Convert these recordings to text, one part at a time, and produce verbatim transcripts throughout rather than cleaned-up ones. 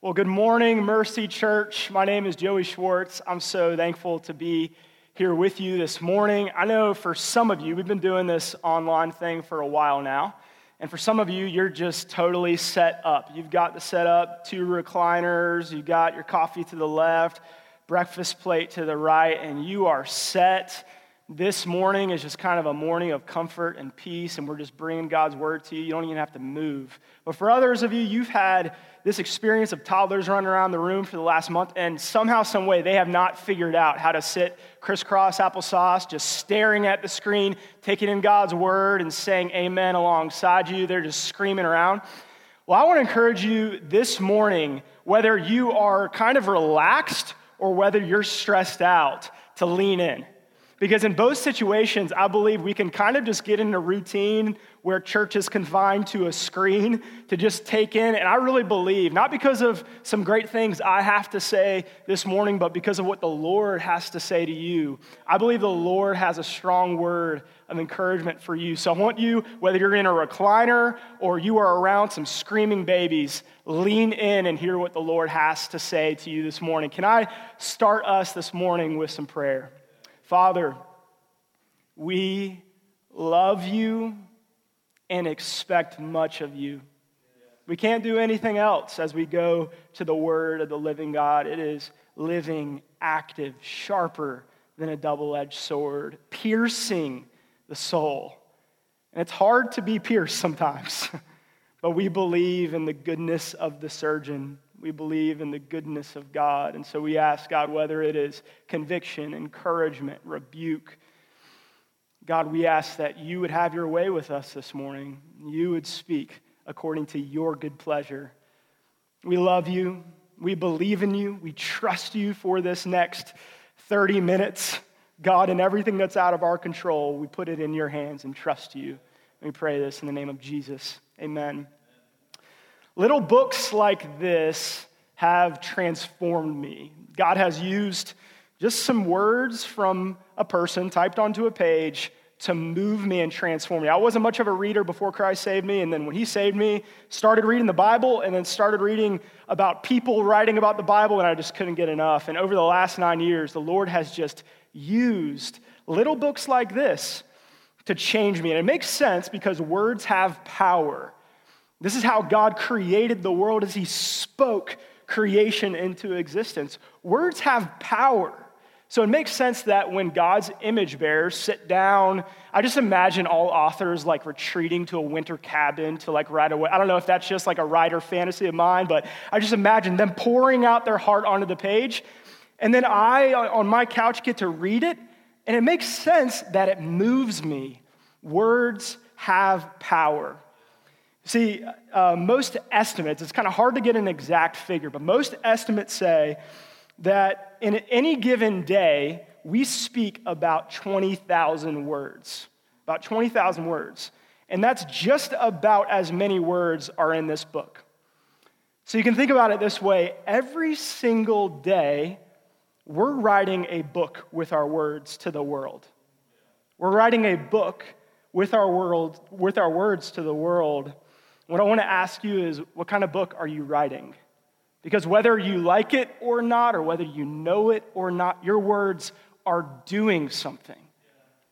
Well, good morning, Mercy Church. My name is Joey Schwartz. I'm so thankful to be here with you this morning. I know for some of you, we've been doing this online thing for a while now, and for some of you, you're just totally set up. You've got the setup, two recliners, you've got your coffee to the left, breakfast plate to the right, and you are set. This morning is just kind of a morning of comfort and peace, and we're just bringing God's word to you. You don't even have to move. But for others of you, you've had this experience of toddlers running around the room for the last month, and somehow, some way, they have not figured out how to sit crisscross applesauce, just staring at the screen, taking in God's word, and saying amen alongside you. They're just screaming around. Well, I want to encourage you this morning, whether you are kind of relaxed or whether you're stressed out, to lean in. Because in both situations, I believe we can kind of just get in a routine where church is confined to a screen to just take in. And I really believe, not because of some great things I have to say this morning, but because of what the Lord has to say to you. I believe the Lord has a strong word of encouragement for you. So I want you, whether you're in a recliner or you are around some screaming babies, lean in and hear what the Lord has to say to you this morning. Can I start us this morning with some prayer? Father, we love you and expect much of you. We can't do anything else as we go to the word of the living God. It is living, active, sharper than a double-edged sword, piercing the soul. And it's hard to be pierced sometimes, but we believe in the goodness of the surgeon. We believe in the goodness of God. And so we ask, God, whether it is conviction, encouragement, rebuke. God, we ask that you would have your way with us this morning. You would speak according to your good pleasure. We love you. We believe in you. We trust you for this next thirty minutes. God, and everything that's out of our control, we put it in your hands and trust you. We pray this in the name of Jesus. Amen. Little books like this have transformed me. God has used just some words from a person typed onto a page to move me and transform me. I wasn't much of a reader before Christ saved me, and then when he saved me, started reading the Bible, and then started reading about people writing about the Bible, and I just couldn't get enough. And over the last nine years, the Lord has just used little books like this to change me. And it makes sense because words have power. This is how God created the world as he spoke creation into existence. Words have power. So it makes sense that when God's image bearers sit down, I just imagine all authors like retreating to a winter cabin to like write away. I don't know if that's just like a writer fantasy of mine, but I just imagine them pouring out their heart onto the page. And then I, on my couch, get to read it. And it makes sense that it moves me. Words have power. See, uh, most estimates, it's kind of hard to get an exact figure, but most estimates say that in any given day, we speak about twenty thousand words, about twenty thousand words. And that's just about as many words are in this book. So you can think about it this way. Every single day, we're writing a book with our words to the world. We're writing a book with our world, with our words to the world. What I want to ask you is, what kind of book are you writing? Because whether you like it or not, or whether you know it or not, your words are doing something.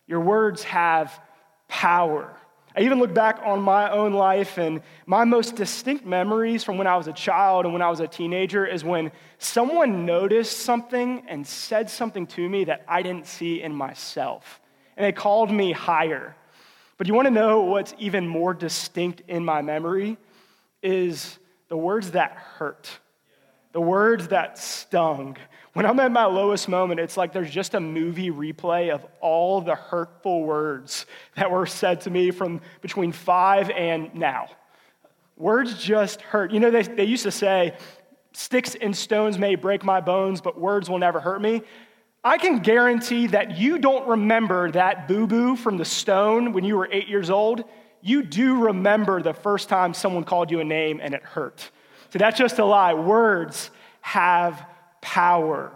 Your words have power. I even look back on my own life, and my most distinct memories from when I was a child and when I was a teenager is when someone noticed something and said something to me that I didn't see in myself. And they called me higher. But you want to know what's even more distinct in my memory is the words that hurt, the words that stung. When I'm at my lowest moment, it's like there's just a movie replay of all the hurtful words that were said to me from between five and now. Words just hurt. You know, they, they used to say, sticks and stones may break my bones, but words will never hurt me. I can guarantee that you don't remember that boo-boo from the stone when you were eight years old. You do remember the first time someone called you a name and it hurt. So that's just a lie. Words have power.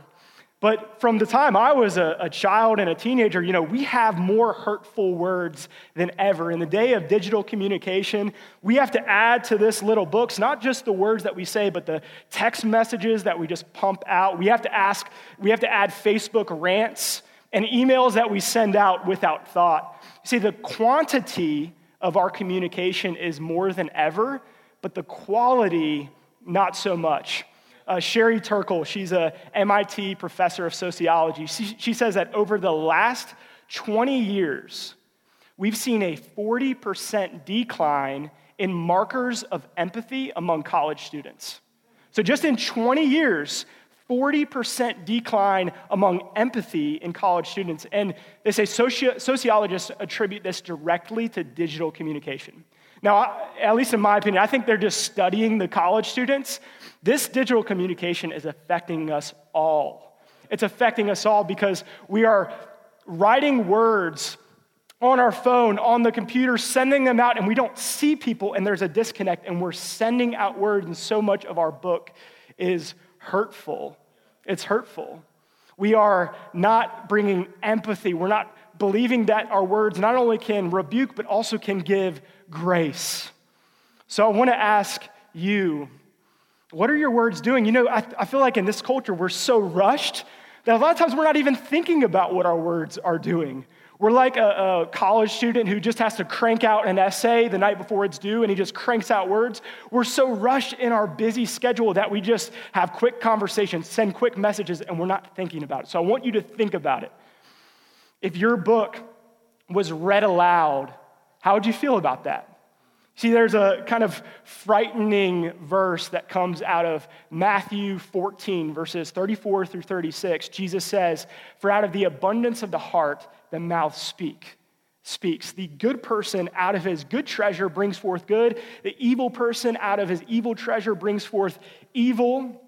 But from the time I was a, a child and a teenager, you know, we have more hurtful words than ever. In the day of digital communication, we have to add to this little books, not just the words that we say, but the text messages that we just pump out. We have to ask, we have to add Facebook rants and emails that we send out without thought. You see, the quantity of our communication is more than ever, but the quality, not so much. Uh, Sherry Turkle, she's a M I T professor of sociology. She, she says that over the last twenty years, we've seen a forty percent decline in markers of empathy among college students. So just in twenty years, forty percent decline among empathy in college students. And they say soci- sociologists attribute this directly to digital communication. Now, at least in my opinion, I think they're just studying the college students. This digital communication is affecting us all. It's affecting us all because we are writing words on our phone, on the computer, sending them out, and we don't see people, and there's a disconnect, and we're sending out words, and so much of our book is hurtful. It's hurtful. We are not bringing empathy. We're not believing that our words not only can rebuke, but also can give grace. So I want to ask you, what are your words doing? You know, I, I feel like in this culture, we're so rushed that a lot of times we're not even thinking about what our words are doing. We're like a, a college student who just has to crank out an essay the night before it's due, and he just cranks out words. We're so rushed in our busy schedule that we just have quick conversations, send quick messages, and we're not thinking about it. So I want you to think about it. If your book was read aloud, how would you feel about that? See, there's a kind of frightening verse that comes out of Matthew fourteen, verses thirty-four through thirty-six. Jesus says, "For out of the abundance of the heart, the mouth speak, speaks. The good person out of his good treasure brings forth good. The evil person out of his evil treasure brings forth evil."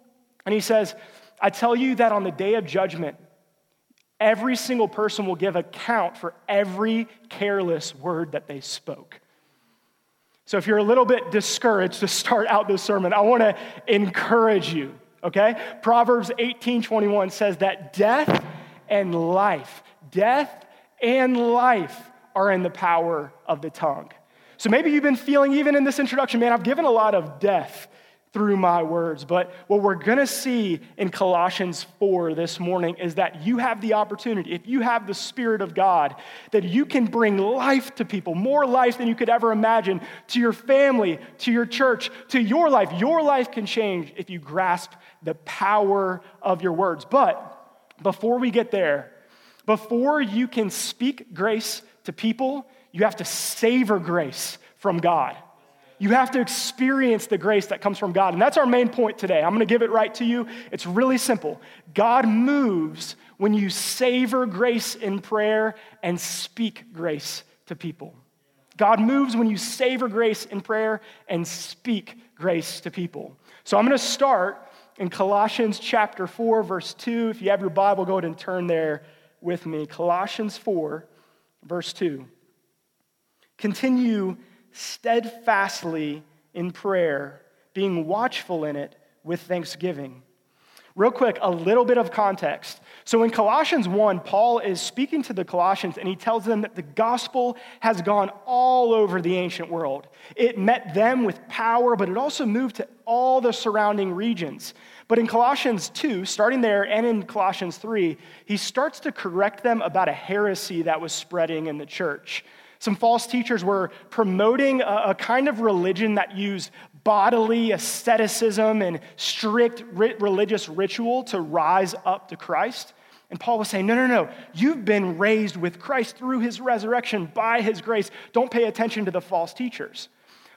And he says, "I tell you that on the day of judgment, every single person will give account for every careless word that they spoke." So if you're a little bit discouraged to start out this sermon, I want to encourage you, okay? Proverbs eighteen twenty-one says that death and life, death and life are in the power of the tongue. So maybe you've been feeling, even in this introduction, man, I've given a lot of death through my words. But what we're gonna see in Colossians four this morning is that you have the opportunity, if you have the Spirit of God, that you can bring life to people, more life than you could ever imagine, to your family, to your church, to your life. Your life can change if you grasp the power of your words. But before we get there, before you can speak grace to people, you have to savor grace from God. You have to experience the grace that comes from God. And that's our main point today. I'm going to give it right to you. It's really simple. God moves when you savor grace in prayer and speak grace to people. God moves when you savor grace in prayer and speak grace to people. So I'm going to start in Colossians chapter four, verse two. If you have your Bible, go ahead and turn there with me. Colossians four, verse two. Continue steadfastly in prayer, being watchful in it with thanksgiving. Real quick, a little bit of context. So in Colossians one, Paul is speaking to the Colossians, and he tells them that the gospel has gone all over the ancient world. It met them with power, but it also moved to all the surrounding regions. But in Colossians two, starting there, and in Colossians three, he starts to correct them about a heresy that was spreading in the church. Some false teachers were promoting a, a kind of religion that used bodily asceticism and strict ri- religious ritual to rise up to Christ. And Paul was saying, no, no, no, you've been raised with Christ through his resurrection by his grace. Don't pay attention to the false teachers.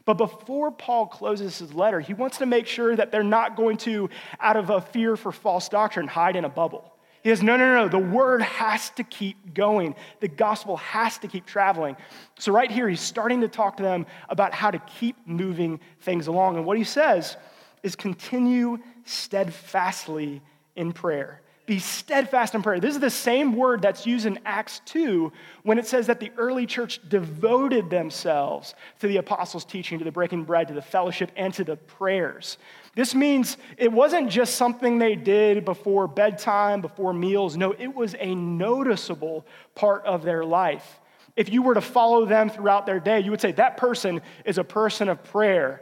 But before Paul closes his letter, he wants to make sure that they're not going to, out of a fear for false doctrine, hide in a bubble. He says, no, no, no, the word has to keep going. The gospel has to keep traveling. So right here, he's starting to talk to them about how to keep moving things along. And what he says is continue steadfastly in prayer. Be steadfast in prayer. This is the same word that's used in Acts two when it says that the early church devoted themselves to the apostles' teaching, to the breaking bread, to the fellowship, and to the prayers. This means it wasn't just something they did before bedtime, before meals. No, it was a noticeable part of their life. If you were to follow them throughout their day, you would say that person is a person of prayer.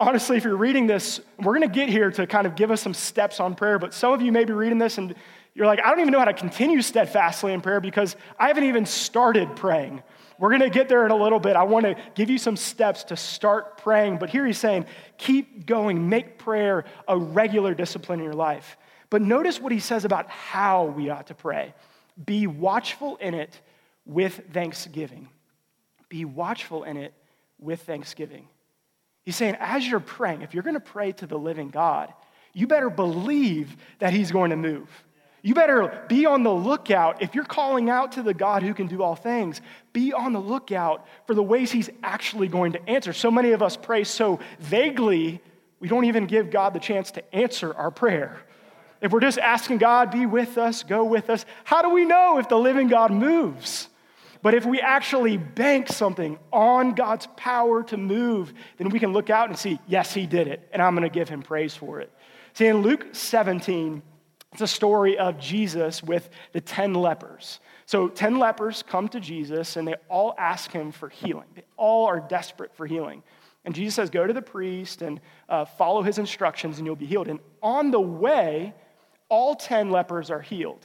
Honestly, if you're reading this, we're going to get here to kind of give us some steps on prayer, but some of you may be reading this and you're like, I don't even know how to continue steadfastly in prayer because I haven't even started praying. We're going to get there in a little bit. I want to give you some steps to start praying, but here he's saying, keep going, make prayer a regular discipline in your life. But notice what he says about how we ought to pray. Be watchful in it with thanksgiving. Be watchful in it with thanksgiving. He's saying, as you're praying, if you're going to pray to the living God, you better believe that he's going to move. You better be on the lookout. If you're calling out to the God who can do all things, be on the lookout for the ways he's actually going to answer. So many of us pray so vaguely, we don't even give God the chance to answer our prayer. If we're just asking God, be with us, go with us, how do we know if the living God moves? But if we actually bank something on God's power to move, then we can look out and see, yes, he did it, and I'm going to give him praise for it. See, in Luke seventeen, it's a story of Jesus with the ten lepers. So ten lepers come to Jesus, and they all ask him for healing. They all are desperate for healing. And Jesus says, go to the priest and uh, follow his instructions, and you'll be healed. And on the way, all ten lepers are healed.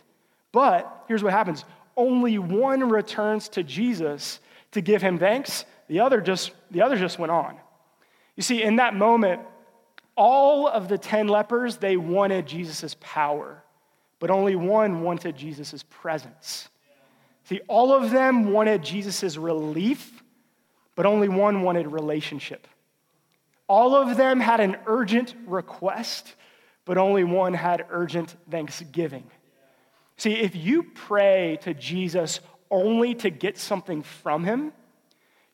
But here's what happens. Only one returns to Jesus to give him thanks. The other just, the other just went on. You see, in that moment, all of the ten lepers, they wanted Jesus' power, but only one wanted Jesus' presence. See, all of them wanted Jesus' relief, but only one wanted relationship. All of them had an urgent request, but only one had urgent thanksgiving. See, if you pray to Jesus only to get something from him,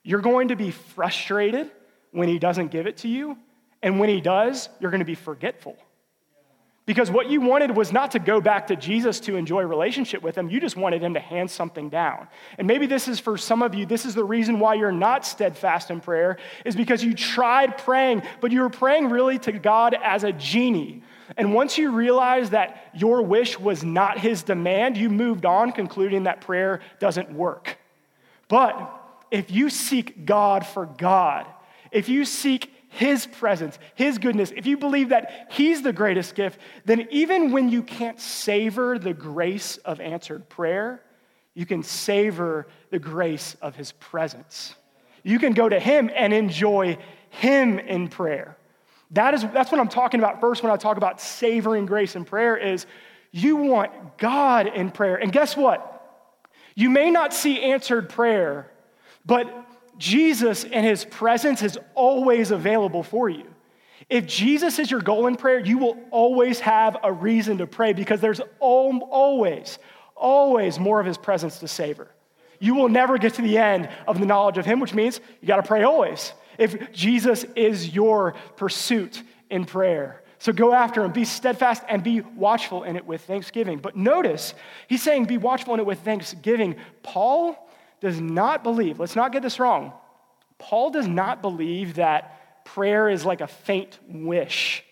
you're going to be frustrated when he doesn't give it to you. And when he does, you're going to be forgetful. Because what you wanted was not to go back to Jesus to enjoy a relationship with him. You just wanted him to hand something down. And maybe this is for some of you, this is the reason why you're not steadfast in prayer, is because you tried praying, but you were praying really to God as a genie. And once you realized that your wish was not his demand, you moved on, concluding that prayer doesn't work. But if you seek God for God, if you seek his presence, his goodness, if you believe that he's the greatest gift, then even when you can't savor the grace of answered prayer, you can savor the grace of his presence. You can go to him and enjoy him in prayer. That is, that's what I'm talking about first when I talk about savoring grace in prayer is you want God in prayer. And guess what? You may not see answered prayer, but Jesus and his presence is always available for you. If Jesus is your goal in prayer, you will always have a reason to pray because there's always, always more of his presence to savor. You will never get to the end of the knowledge of him, which means you got to pray always. If Jesus is your pursuit in prayer. So go after him, be steadfast and be watchful in it with thanksgiving. But notice he's saying be watchful in it with thanksgiving. Paul does not believe, let's not get this wrong, Paul does not believe that prayer is like a faint wish,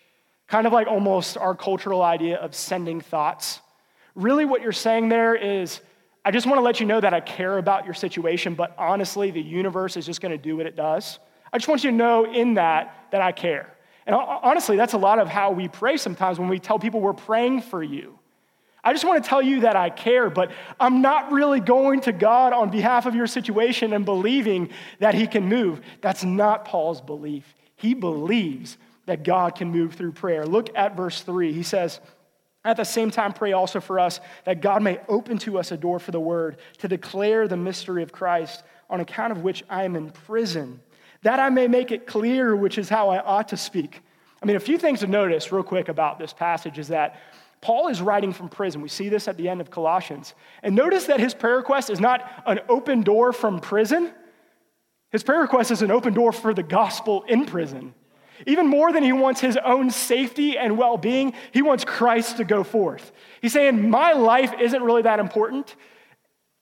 kind of like almost our cultural idea of sending thoughts. Really what you're saying there is, I just want to let you know that I care about your situation, but honestly, the universe is just going to do what it does. I just want you to know in that, that I care. And honestly, that's a lot of how we pray sometimes when we tell people we're praying for you. I just want to tell you that I care, but I'm not really going to God on behalf of your situation and believing that he can move. That's not Paul's belief. He believes that God can move through prayer. Look at verse three. He says, at the same time, pray also for us that God may open to us a door for the word to declare the mystery of Christ, on account of which I am in prison, that I may make it clear which is how I ought to speak. I mean, a few things to notice real quick about this passage is that Paul is writing from prison. We see this at the end of Colossians. And notice that his prayer request is not an open door from prison. His prayer request is an open door for the gospel in prison. Even more than he wants his own safety and well-being, he wants Christ to go forth. He's saying, my life isn't really that important.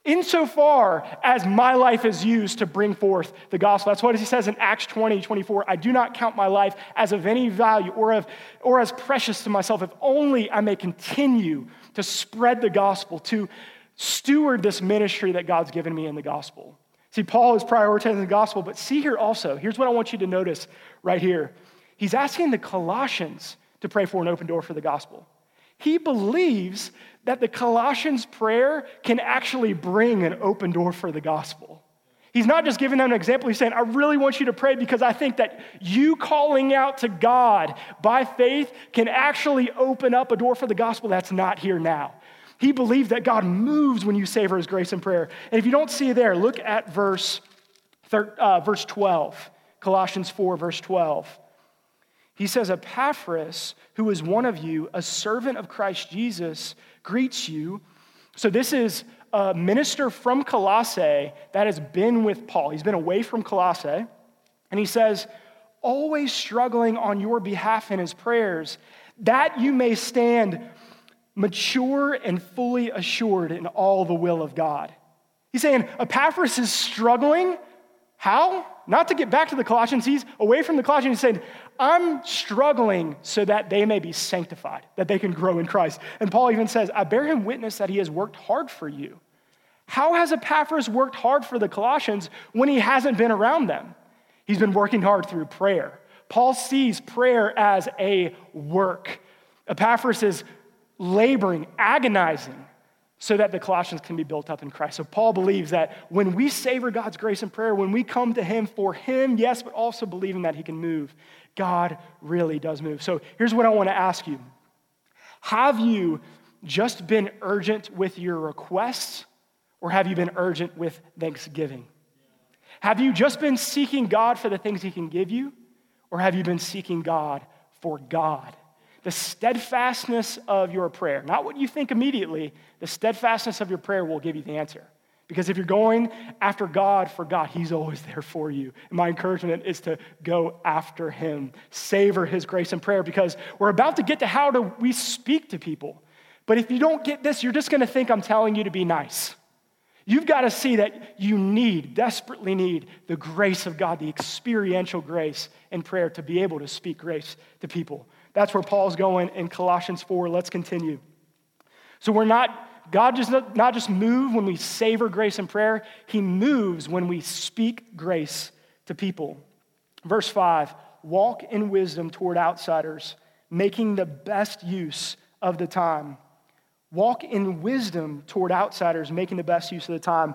insofar as my life is used to bring forth the gospel. That's what he says in Acts twenty, twenty-four. I do not count my life as of any value or of or as precious to myself, if only I may continue to spread the gospel, to steward this ministry that God's given me in the gospel. See, Paul is prioritizing the gospel, but see here also, here's what I want you to notice right here. He's asking the Colossians to pray for an open door for the gospel. He believes that the Colossians' prayer can actually bring an open door for the gospel. He's not just giving them an example. He's saying, I really want you to pray because I think that you calling out to God by faith can actually open up a door for the gospel that's not here now. He believed that God moves when you savor his grace in prayer. And if you don't see it there, look at verse, thir- uh, verse twelve, Colossians four, verse twelve. He says, Epaphras, who is one of you, a servant of Christ Jesus, greets you. So this is a minister from Colossae that has been with Paul. He's been away from Colossae. And he says, always struggling on your behalf in his prayers, that you may stand mature and fully assured in all the will of God. He's saying Epaphras is struggling. How? Not to get back to the Colossians. He's away from the Colossians. He's saying, I'm struggling so that they may be sanctified, that they can grow in Christ. And Paul even says, I bear him witness that he has worked hard for you. How has Epaphras worked hard for the Colossians when he hasn't been around them? He's been working hard through prayer. Paul sees prayer as a work. Epaphras is laboring, agonizing, so that the Colossians can be built up in Christ. So Paul believes that when we savor God's grace in prayer, when we come to him for him, yes, but also believing that he can move, God really does move. So here's what I want to ask you. Have you just been urgent with your requests, or have you been urgent with thanksgiving? Have you just been seeking God for the things he can give you, or have you been seeking God for God? The steadfastness of your prayer, not what you think immediately, the steadfastness of your prayer will give you the answer. Because if you're going after God for God, he's always there for you. And my encouragement is to go after him, savor his grace in prayer, because we're about to get to how do we speak to people. But if you don't get this, you're just going to think I'm telling you to be nice. You've got to see that you need, desperately need, the grace of God, the experiential grace in prayer to be able to speak grace to people. That's where Paul's going in Colossians four. Let's continue. So we're not, God does not just move when we savor grace in prayer. He moves when we speak grace to people. Verse five, walk in wisdom toward outsiders, making the best use of the time. Walk in wisdom toward outsiders, making the best use of the time.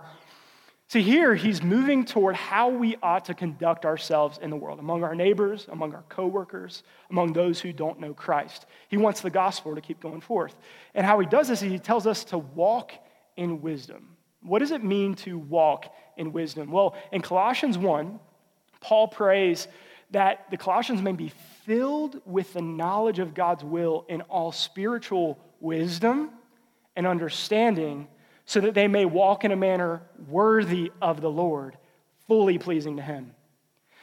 See, here he's moving toward how we ought to conduct ourselves in the world, among our neighbors, among our coworkers, among those who don't know Christ. He wants the gospel to keep going forth. And how he does this is he tells us to walk in wisdom. What does it mean to walk in wisdom? Well, in Colossians one, Paul prays that the Colossians may be filled with the knowledge of God's will in all spiritual wisdom and understanding, so that they may walk in a manner worthy of the Lord, fully pleasing to him.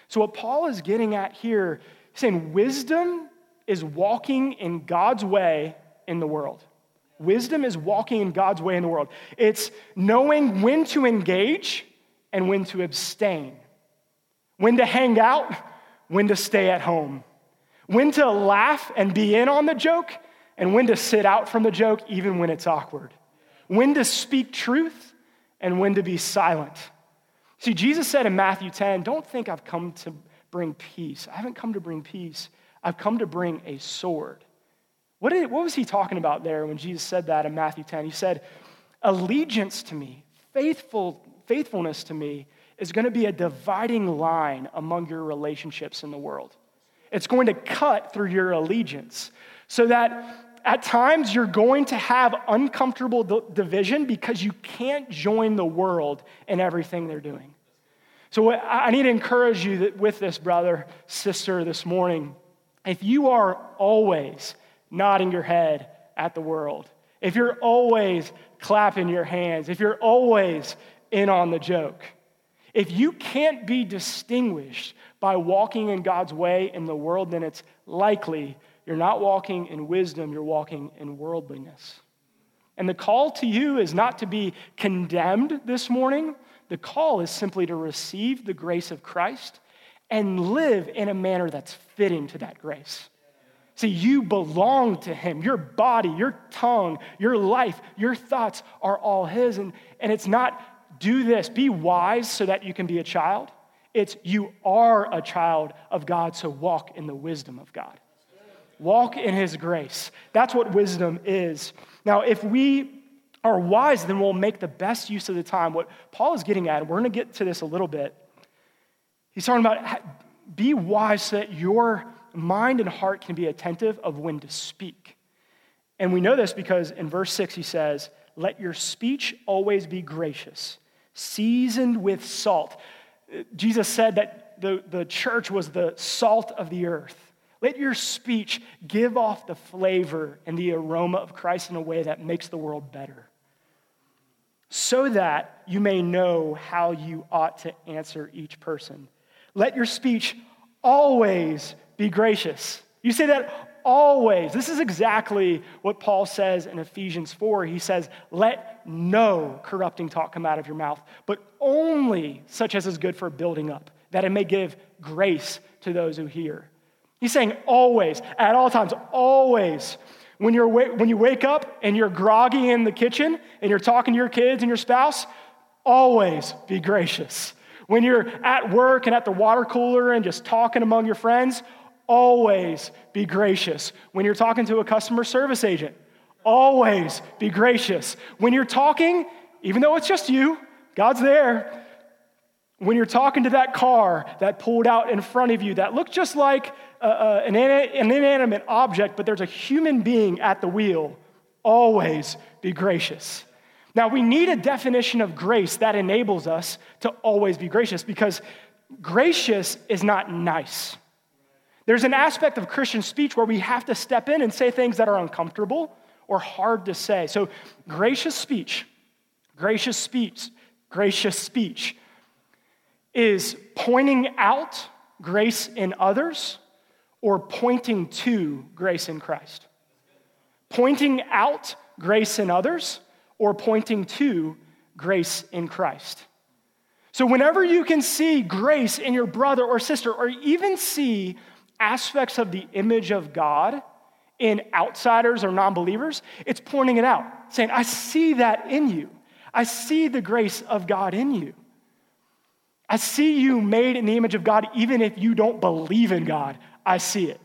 So what Paul is getting at here, he's saying wisdom is walking in God's way in the world. Wisdom is walking in God's way in the world. It's knowing when to engage and when to abstain, when to hang out, when to stay at home, when to laugh and be in on the joke, and when to sit out from the joke even when it's awkward. When to speak truth and when to be silent. See, Jesus said in Matthew ten, don't think I've come to bring peace. I haven't come to bring peace. I've come to bring a sword. What, did, what was he talking about there when Jesus said that in Matthew ten? He said, allegiance to me, faithful, faithfulness to me is going to be a dividing line among your relationships in the world. It's going to cut through your allegiance so that at times, you're going to have uncomfortable division because you can't join the world in everything they're doing. So what I need to encourage you that with this, brother, sister, this morning. If you are always nodding your head at the world, if you're always clapping your hands, if you're always in on the joke, if you can't be distinguished by walking in God's way in the world, then it's likely you're not walking in wisdom, you're walking in worldliness. And the call to you is not to be condemned this morning. The call is simply to receive the grace of Christ and live in a manner that's fitting to that grace. See, you belong to him. Your body, your tongue, your life, your thoughts are all his. And, and it's not do this, be wise so that you can be a child. It's you are a child of God, so walk in the wisdom of God. Walk in his grace. That's what wisdom is. Now, if we are wise, then we'll make the best use of the time. What Paul is getting at, and we're going to get to this a little bit, he's talking about be wise so that your mind and heart can be attentive of when to speak. And we know this because in verse six, he says, let your speech always be gracious, seasoned with salt. Jesus said that the, the church was the salt of the earth. Let your speech give off the flavor and the aroma of Christ in a way that makes the world better, so that you may know how you ought to answer each person. Let your speech always be gracious. You say that always. This is exactly what Paul says in Ephesians four. He says, let no corrupting talk come out of your mouth, but only such as is good for building up, that it may give grace to those who hear. He's saying always, at all times, always. When you're when you wake up and you're groggy in the kitchen and you're talking to your kids and your spouse, always be gracious. When you're at work and at the water cooler and just talking among your friends, always be gracious. When you're talking to a customer service agent, always be gracious. When you're talking, even though it's just you, God's there. When you're talking to that car that pulled out in front of you that looked just like uh, uh, an, an inanimate object, but there's a human being at the wheel, always be gracious. Now, we need a definition of grace that enables us to always be gracious, because gracious is not nice. There's an aspect of Christian speech where we have to step in and say things that are uncomfortable or hard to say. So gracious speech, gracious speech, gracious speech is pointing out grace in others or pointing to grace in Christ. Pointing out grace in others or pointing to grace in Christ. So whenever you can see grace in your brother or sister, or even see aspects of the image of God in outsiders or non-believers, it's pointing it out, saying, I see that in you. I see the grace of God in you. I see you made in the image of God, even if you don't believe in God, I see it.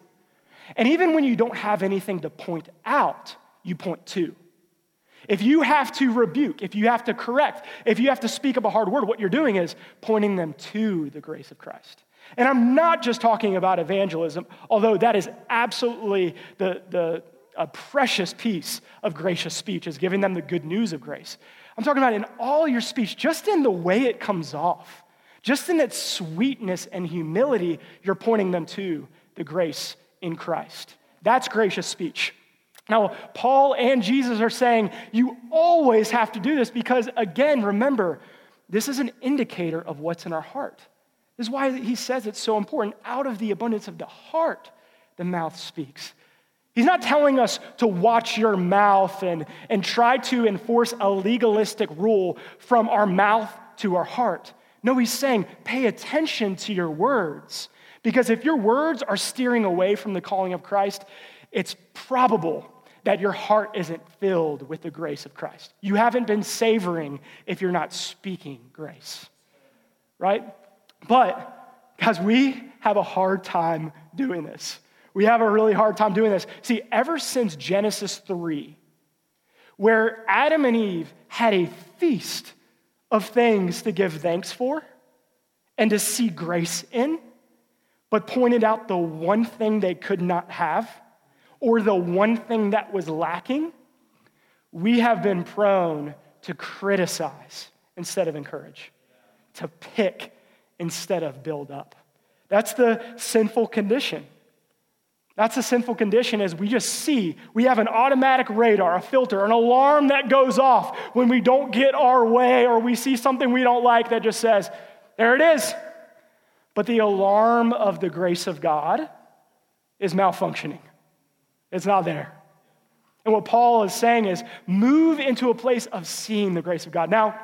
And even when you don't have anything to point out, you point to. If you have to rebuke, if you have to correct, if you have to speak up a hard word, what you're doing is pointing them to the grace of Christ. And I'm not just talking about evangelism, although that is absolutely the, the a precious piece of gracious speech, is giving them the good news of grace. I'm talking about in all your speech, just in the way it comes off, just in its sweetness and humility, you're pointing them to the grace in Christ. That's gracious speech. Now, Paul and Jesus are saying you always have to do this because, again, remember, this is an indicator of what's in our heart. This is why he says it's so important. Out of the abundance of the heart, the mouth speaks. He's not telling us to watch your mouth and, and try to enforce a legalistic rule from our mouth to our heart. No, he's saying pay attention to your words, because if your words are steering away from the calling of Christ, it's probable that your heart isn't filled with the grace of Christ. You haven't been savoring if you're not speaking grace, right? But, guys, we have a hard time doing this. We have a really hard time doing this. See, ever since Genesis three, where Adam and Eve had a feast of things to give thanks for and to see grace in, but pointed out the one thing they could not have or the one thing that was lacking, we have been prone to criticize instead of encourage, to pick instead of build up. That's the sinful condition. That's the sinful condition, as we just see. We have an automatic radar, a filter, an alarm that goes off when we don't get our way or we see something we don't like that just says, there it is. But the alarm of the grace of God is malfunctioning. It's not there. And what Paul is saying is move into a place of seeing the grace of God. Now,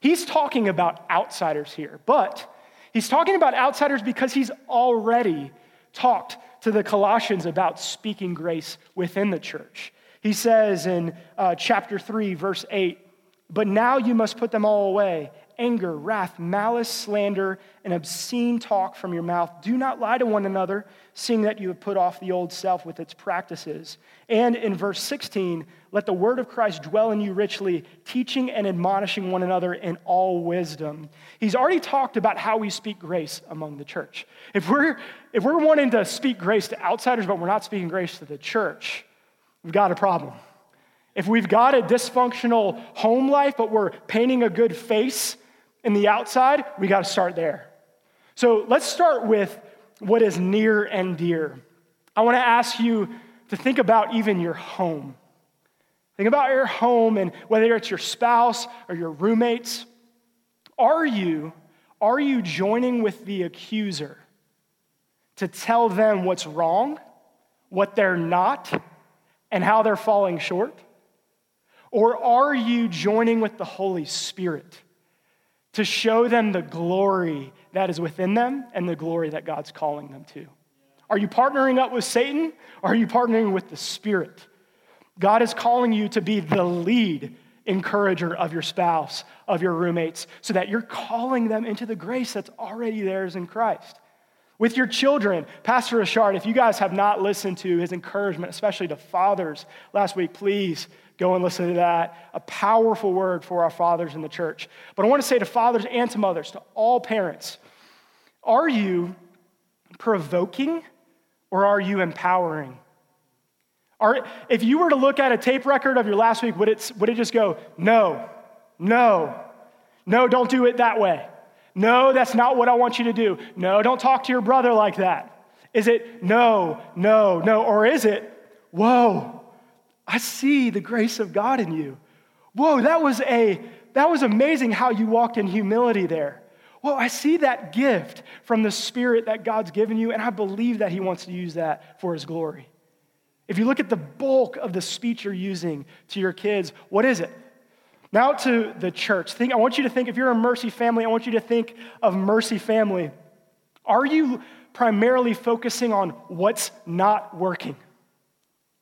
he's talking about outsiders here, but he's talking about outsiders because he's already talked to the Colossians about speaking grace within the church. He says in uh, chapter three, verse eight, but now you must put them all away, anger, wrath, malice, slander, and obscene talk from your mouth. Do not lie to one another, seeing that you have put off the old self with its practices. And in verse sixteen, let the word of Christ dwell in you richly, teaching and admonishing one another in all wisdom. He's already talked about how we speak grace among the church. If we're, if we're wanting to speak grace to outsiders, but we're not speaking grace to the church, we've got a problem. If we've got a dysfunctional home life, but we're painting a good face in the outside, we got to start there. So let's start with what is near and dear. I want to ask you to think about even your home. Think about your home, and whether it's your spouse or your roommates, are you, are you joining with the accuser to tell them what's wrong, what they're not, and how they're falling short? Or are you joining with the Holy Spirit to show them the glory that is within them and the glory that God's calling them to? Are you partnering up with Satan, or are you partnering with the Spirit? God is calling you to be the lead encourager of your spouse, of your roommates, so that you're calling them into the grace that's already theirs in Christ. With your children, Pastor Richard, if you guys have not listened to his encouragement, especially to fathers last week, please go and listen to that. A powerful word for our fathers in the church. But I want to say to fathers and to mothers, to all parents, are you provoking or are you empowering? Are, if you were to look at a tape record of your last week, would it, would it just go, no, no, no, don't do it that way. No, that's not what I want you to do. No, don't talk to your brother like that. Is it no, no, no? Or is it, whoa, I see the grace of God in you. Whoa, that was a that was amazing how you walked in humility there. Whoa, I see that gift from the Spirit that God's given you, and I believe that he wants to use that for his glory. If you look at the bulk of the speech you're using to your kids, what is it? Now to the church. Think, I want you to think, if you're a Mercy family, I want you to think of Mercy family. Are you primarily focusing on what's not working?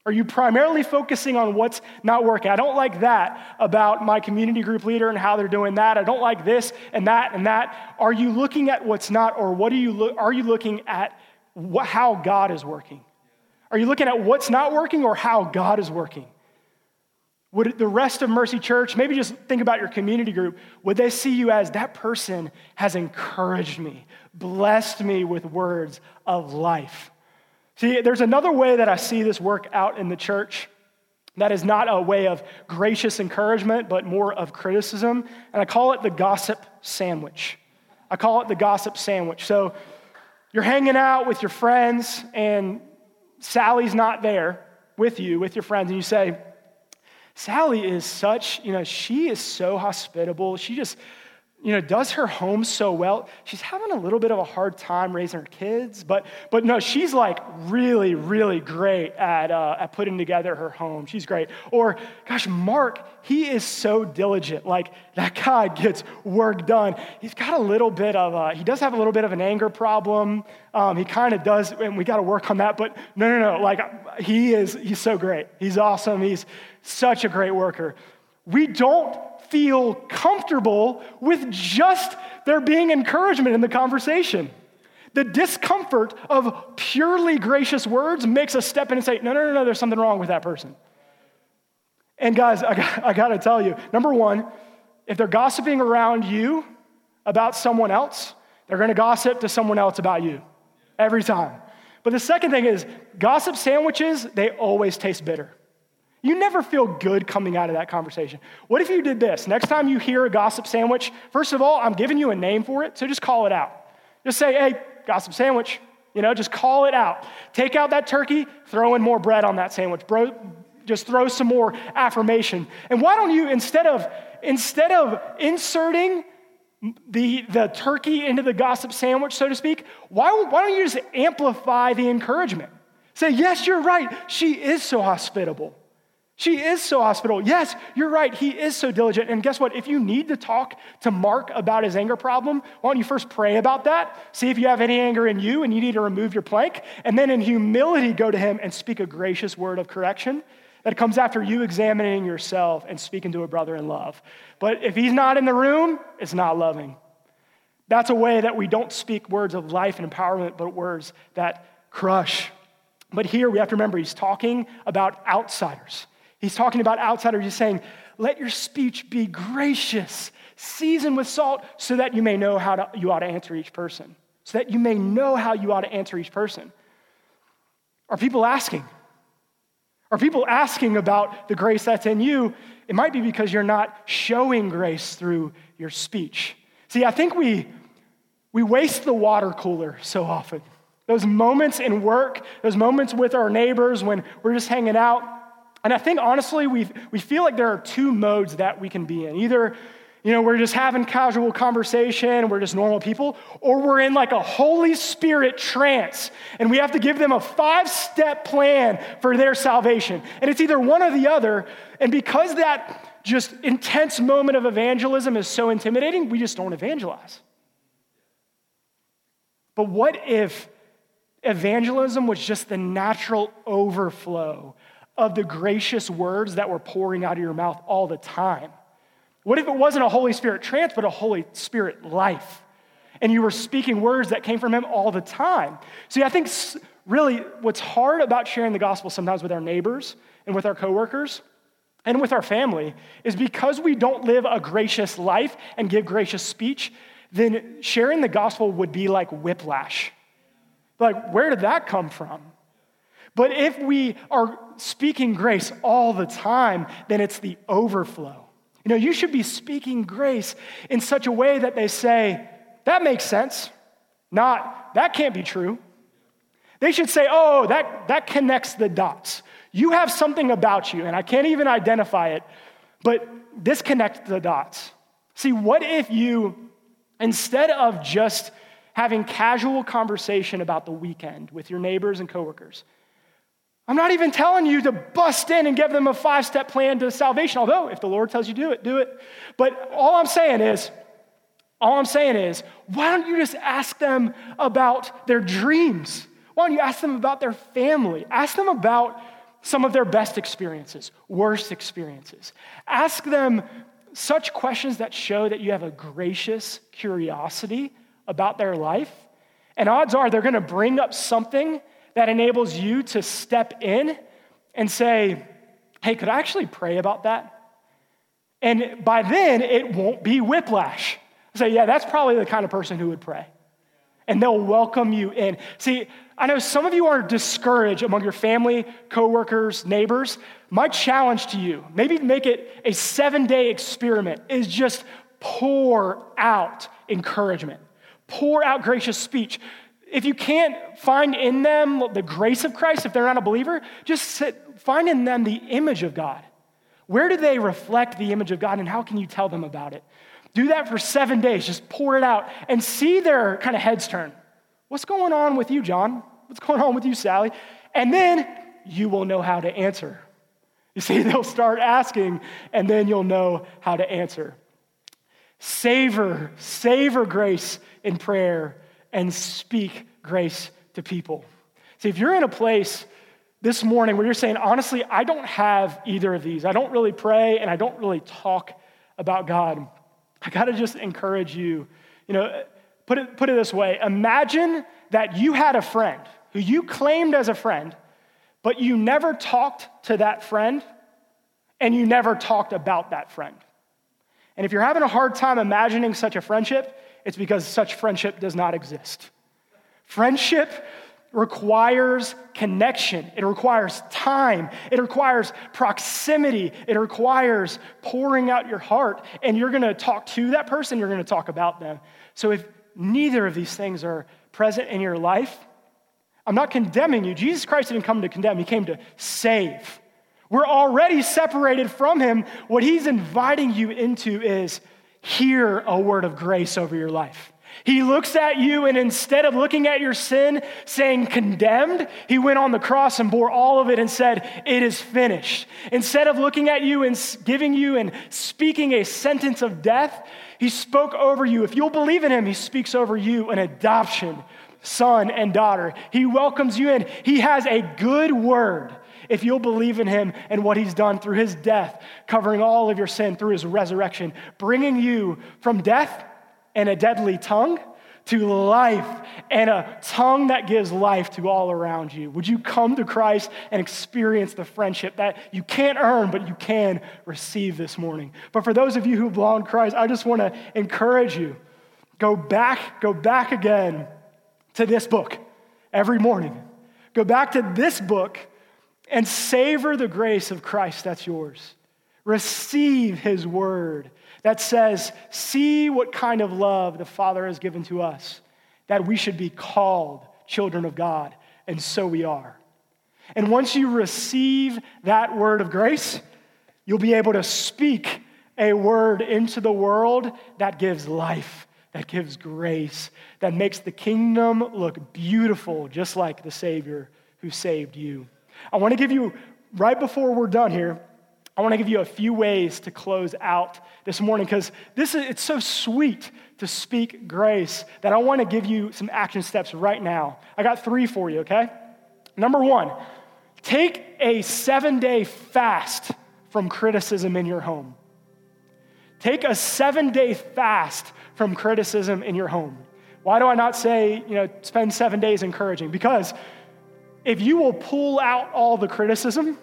Are you primarily focusing on what's not working? I don't like that about my community group leader and how they're doing that. I don't like this and that and that. Are you looking at what's not, or what are you lo- are you looking at what, how God is working? Are you looking at what's not working or how God is working? Would the rest of Mercy Church, maybe just think about your community group, would they see you as that person has encouraged me, blessed me with words of life? See, there's another way that I see this work out in the church that is not a way of gracious encouragement, but more of criticism, and I call it the gossip sandwich. I call it the gossip sandwich. So you're hanging out with your friends, and Sally's not there with you, with your friends, and you say, Sally is such, you know, she is so hospitable. She just, you know, does her home so well. She's having a little bit of a hard time raising her kids, but but no, she's like really, really great at uh, at putting together her home. She's great. Or, gosh, Mark, he is so diligent. Like, that guy gets work done. He's got a little bit of a, he does have a little bit of an anger problem. Um, he kind of does, and we got to work on that, but no, no, no. Like, he is, he's so great. He's awesome. He's such a great worker. We don't feel comfortable with just there being encouragement in the conversation. The discomfort of purely gracious words makes us step in and say, no, no, no, no, there's something wrong with that person. And guys, I got, I got to tell you, number one, if they're gossiping around you about someone else, they're going to gossip to someone else about you every time. But the second thing is, gossip sandwiches, they always taste bitter. You never feel good coming out of that conversation. What if you did this? Next time you hear a gossip sandwich, first of all, I'm giving you a name for it, so just call it out. Just say, hey, gossip sandwich. You know, just call it out. Take out that turkey, throw in more bread on that sandwich. Bro, just throw some more affirmation. And why don't you, instead of instead of inserting the, the turkey into the gossip sandwich, so to speak, why, why don't you just amplify the encouragement? Say, yes, you're right. She is so hospitable. She is so hospitable. Yes, you're right. He is so diligent. And guess what? If you need to talk to Mark about his anger problem, why don't you first pray about that? See if you have any anger in you and you need to remove your plank. And then in humility, go to him and speak a gracious word of correction that comes after you examining yourself and speaking to a brother in love. But if he's not in the room, it's not loving. That's a way that we don't speak words of life and empowerment, but words that crush. But here we have to remember he's talking about outsiders. He's talking about outsiders. He's saying, let your speech be gracious, seasoned with salt, so that you may know how to, you ought to answer each person. So that you may know how you ought to answer each person. Are people asking? Are people asking about the grace that's in you? It might be because you're not showing grace through your speech. See, I think we, we waste the water cooler so often. Those moments in work, those moments with our neighbors when we're just hanging out. And I think, honestly, we we feel like there are two modes that we can be in. Either, you know, we're just having casual conversation, we're just normal people, or we're in like a Holy Spirit trance, and we have to give them a five-step plan for their salvation. And it's either one or the other, and because that just intense moment of evangelism is so intimidating, we just don't evangelize. But what if evangelism was just the natural overflow of the gracious words that were pouring out of your mouth all the time? What if it wasn't a Holy Spirit trance, but a Holy Spirit life? And you were speaking words that came from him all the time. See, I think really what's hard about sharing the gospel sometimes with our neighbors and with our coworkers and with our family is because we don't live a gracious life and give gracious speech, then sharing the gospel would be like whiplash. Like, where did that come from? But if we are speaking grace all the time, then it's the overflow. You know, you should be speaking grace in such a way that they say, that makes sense, not, that can't be true. They should say, oh, that, that connects the dots. You have something about you, and I can't even identify it, but this connects the dots. See, what if you, instead of just having casual conversation about the weekend with your neighbors and coworkers, I'm not even telling you to bust in and give them a five-step plan to salvation, although if the Lord tells you to do it, do it. But all I'm saying is, all I'm saying is, why don't you just ask them about their dreams? Why don't you ask them about their family? Ask them about some of their best experiences, worst experiences. Ask them such questions that show that you have a gracious curiosity about their life, and odds are they're gonna bring up something that enables you to step in and say, hey, could I actually pray about that? And by then, it won't be whiplash. Say, yeah, that's probably the kind of person who would pray. And they'll welcome you in. See, I know some of you are discouraged among your family, coworkers, neighbors. My challenge to you, maybe make it a seven-day experiment, is just pour out encouragement. Pour out gracious speech. If you can't find in them the grace of Christ, if they're not a believer, just sit, find in them the image of God. Where do they reflect the image of God, and how can you tell them about it? Do that for seven days. Just pour it out and see their kind of heads turn. What's going on with you, John? What's going on with you, Sally? And then you will know how to answer. You see, they'll start asking, and then you'll know how to answer. Savor, savor grace in prayer and speak grace to people. See, if you're in a place this morning where you're saying, honestly, I don't have either of these. I don't really pray and I don't really talk about God. I gotta just encourage you. You know, put it, put it this way. Imagine that you had a friend who you claimed as a friend, but you never talked to that friend and you never talked about that friend. And if you're having a hard time imagining such a friendship, it's because such friendship does not exist. Friendship requires connection. It requires time. It requires proximity. It requires pouring out your heart, and you're gonna talk to that person, you're gonna talk about them. So if neither of these things are present in your life, I'm not condemning you. Jesus Christ didn't come to condemn, he came to save. We're already separated from him. What he's inviting you into is hear a word of grace over your life. He looks at you, and instead of looking at your sin, saying condemned, he went on the cross and bore all of it and said, it is finished. Instead of looking at you and giving you and speaking a sentence of death, he spoke over you. If you'll believe in him, he speaks over you an adoption, son and daughter. He welcomes you in. He has a good word if you'll believe in him and what he's done through his death, covering all of your sin through his resurrection, bringing you from death and a deadly tongue to life and a tongue that gives life to all around you. Would you come to Christ and experience the friendship that you can't earn, but you can receive this morning? But for those of you who belong to Christ, I just want to encourage you, go back, go back again to this book every morning. Go back to this book and savor the grace of Christ that's yours. Receive his word that says, see what kind of love the Father has given to us, that we should be called children of God, and so we are. And once you receive that word of grace, you'll be able to speak a word into the world that gives life, that gives grace, that makes the kingdom look beautiful, just like the Savior who saved you. I want to give you, right before we're done here, I want to give you a few ways to close out this morning, because this is, it's so sweet to speak grace that I want to give you some action steps right now. I got three for you, okay? Number one, take a seven-day fast from criticism in your home. Take a seven-day fast from criticism in your home. Why do I not say, you know, spend seven days encouraging? Because if you will pull out all the criticism,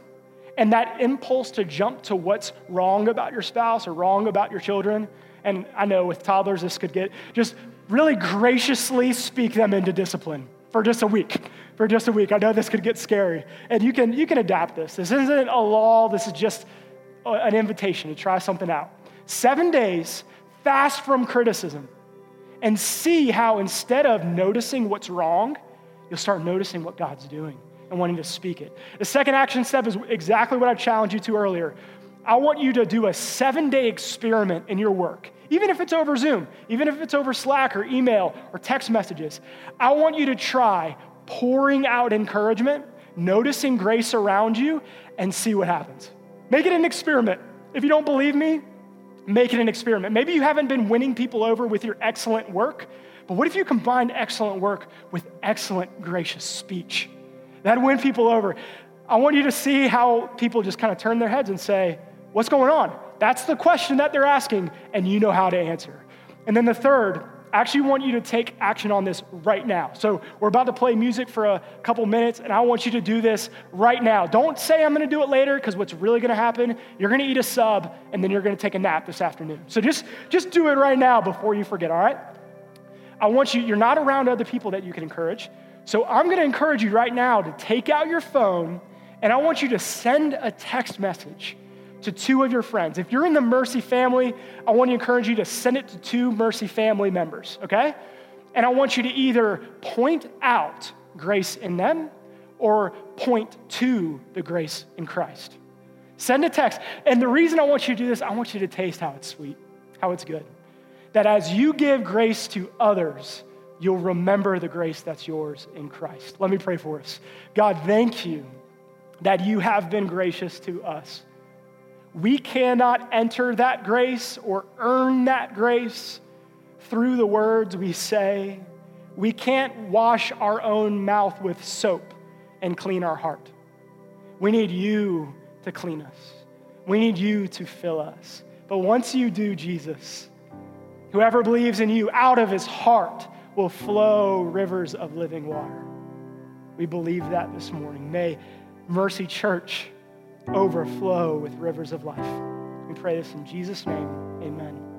and that impulse to jump to what's wrong about your spouse or wrong about your children, and I know with toddlers this could get, just really graciously speak them into discipline for just a week, for just a week. I know this could get scary, and you can you can adapt this. This isn't a law, this is just an invitation to try something out. Seven days, fast from criticism, and see how instead of noticing what's wrong, you'll start noticing what God's doing and wanting to speak it. The second action step is exactly what I challenged you to earlier. I want you to do a seven-day experiment in your work, even if it's over Zoom, even if it's over Slack or email or text messages. I want you to try pouring out encouragement, noticing grace around you, and see what happens. Make it an experiment. If you don't believe me, make it an experiment. Maybe you haven't been winning people over with your excellent work, but what if you combined excellent work with excellent, gracious speech? That'd win people over. I want you to see how people just kind of turn their heads and say, what's going on? That's the question that they're asking, and you know how to answer. And then the third, I actually want you to take action on this right now. So we're about to play music for a couple minutes, and I want you to do this right now. Don't say I'm going to do it later, because what's really going to happen, you're going to eat a sub, and then you're going to take a nap this afternoon. So just, just do it right now before you forget, all right? I want you, you're not around other people that you can encourage. So I'm going to encourage you right now to take out your phone, and I want you to send a text message to two of your friends. If you're in the Mercy family, I want to encourage you to send it to two Mercy family members, okay? And I want you to either point out grace in them or point to the grace in Christ. Send a text. And the reason I want you to do this, I want you to taste how it's sweet, how it's good. That as you give grace to others, you'll remember the grace that's yours in Christ. Let me pray for us. God, thank you that you have been gracious to us. We cannot enter that grace or earn that grace through the words we say. We can't wash our own mouth with soap and clean our heart. We need you to clean us. We need you to fill us. But once you do, Jesus, whoever believes in you, out of his heart will flow rivers of living water. We believe that this morning. May Mercy Church overflow with rivers of life. We pray this in Jesus' name, amen.